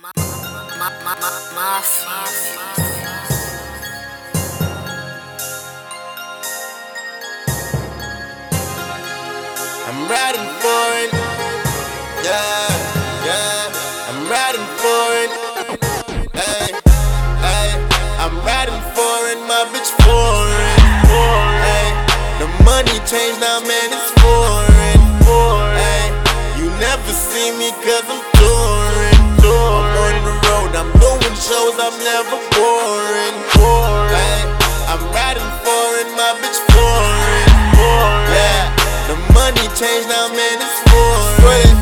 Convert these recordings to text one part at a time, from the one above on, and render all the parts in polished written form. Mafia. I'm riding for it, yeah, I'm riding for it, hey, hey, I'm riding for it, my bitch foreign, hey, the money changed now, man, it's foreign, hey, you never see me cause I'm touring, on the road, I'm doing shows, I'm never boring, hey, I'm riding for it, my bitch foreign, yeah. The money changed now, man, it's foreign.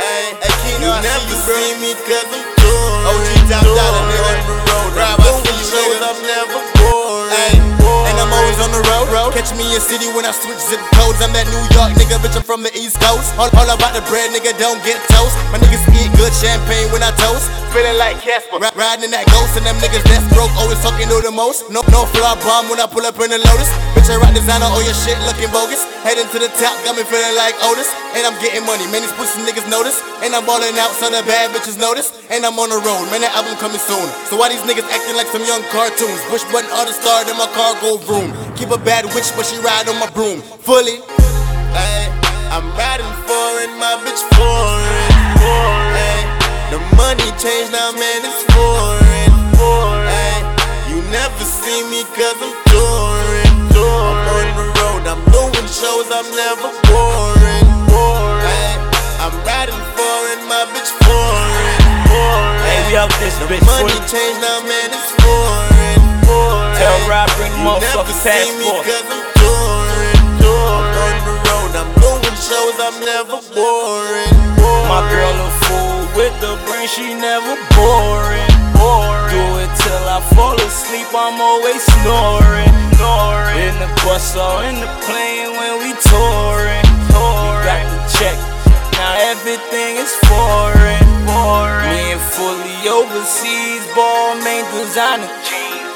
Ayy, you never see me cause I'm touring. OG top dollar, nigga, on the road. I'm doing shows, I'm never boring. And I'm always on the road. Catch me in city when I switch zip codes. I'm that New York nigga, bitch, I'm from the East Coast. All about the bread, nigga, don't get toast. My niggas eat good champagne when I toast. Feeling like Casper, riding in that ghost. And them niggas that's broke, always talking to the most. No fly bomb when I pull up in the Lotus. Bitch, I rock designer, all your shit looking bogus. Heading to the top, got me feeling like Otis. And I'm getting money, man, these pussy niggas notice. And I'm ballin' out, so the bad bitches notice. And I'm on the road, man, that album coming soon. So why these niggas acting like some young cartoons? Push button, all the star, then my car go vroom. Keep a bad witch, but she ride on my broom. Fully, ay, I'm riding foreign, my bitch foreign, ay, the money changed now, man, it's foreign, ay, you never see me cause I'm touring. I'm on the road, I'm doing shows, I'm never boring. Ay, I'm riding foreign, my bitch foreign, ay, the bitch money changed now, man, it's foreign. Tell Rob, bring the motherfucking passport. You never see me cause I'm touring. I'm on the road, I'm doing shows, I'm never boring. My girl a fool with the brain, she never boring. Do it till I fall asleep, I'm always snoring. In the bus or in the plane when we touring. We got the check, now everything is foreign. Me and fully overseas, ball main designer.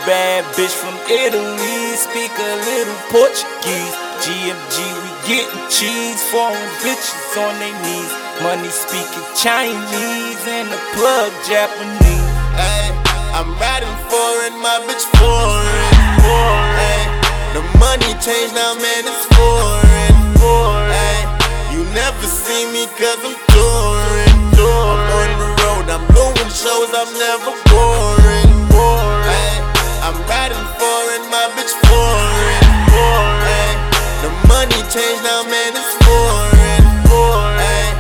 Bad bitch from Italy, speak a little Portuguese. GMG, we getting cheese, foreign bitches on their knees. Money speaking Chinese and the plug Japanese. Ay, I'm riding foreign, my bitch foreign. Ay, the money changed now, man, it's foreign. Ay, you never see me cause I'm touring. I'm on the road, I'm doing shows, I'm never boring. Ay, I'm riding foreign, my bitch foreign. Ay, the money changed now, man, it's foreign. Ay,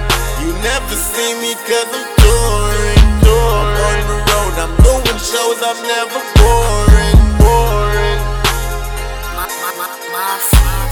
you never see me cause I'm touring. I'm on the road, I'm doing shows, I'm never boring. Mafia.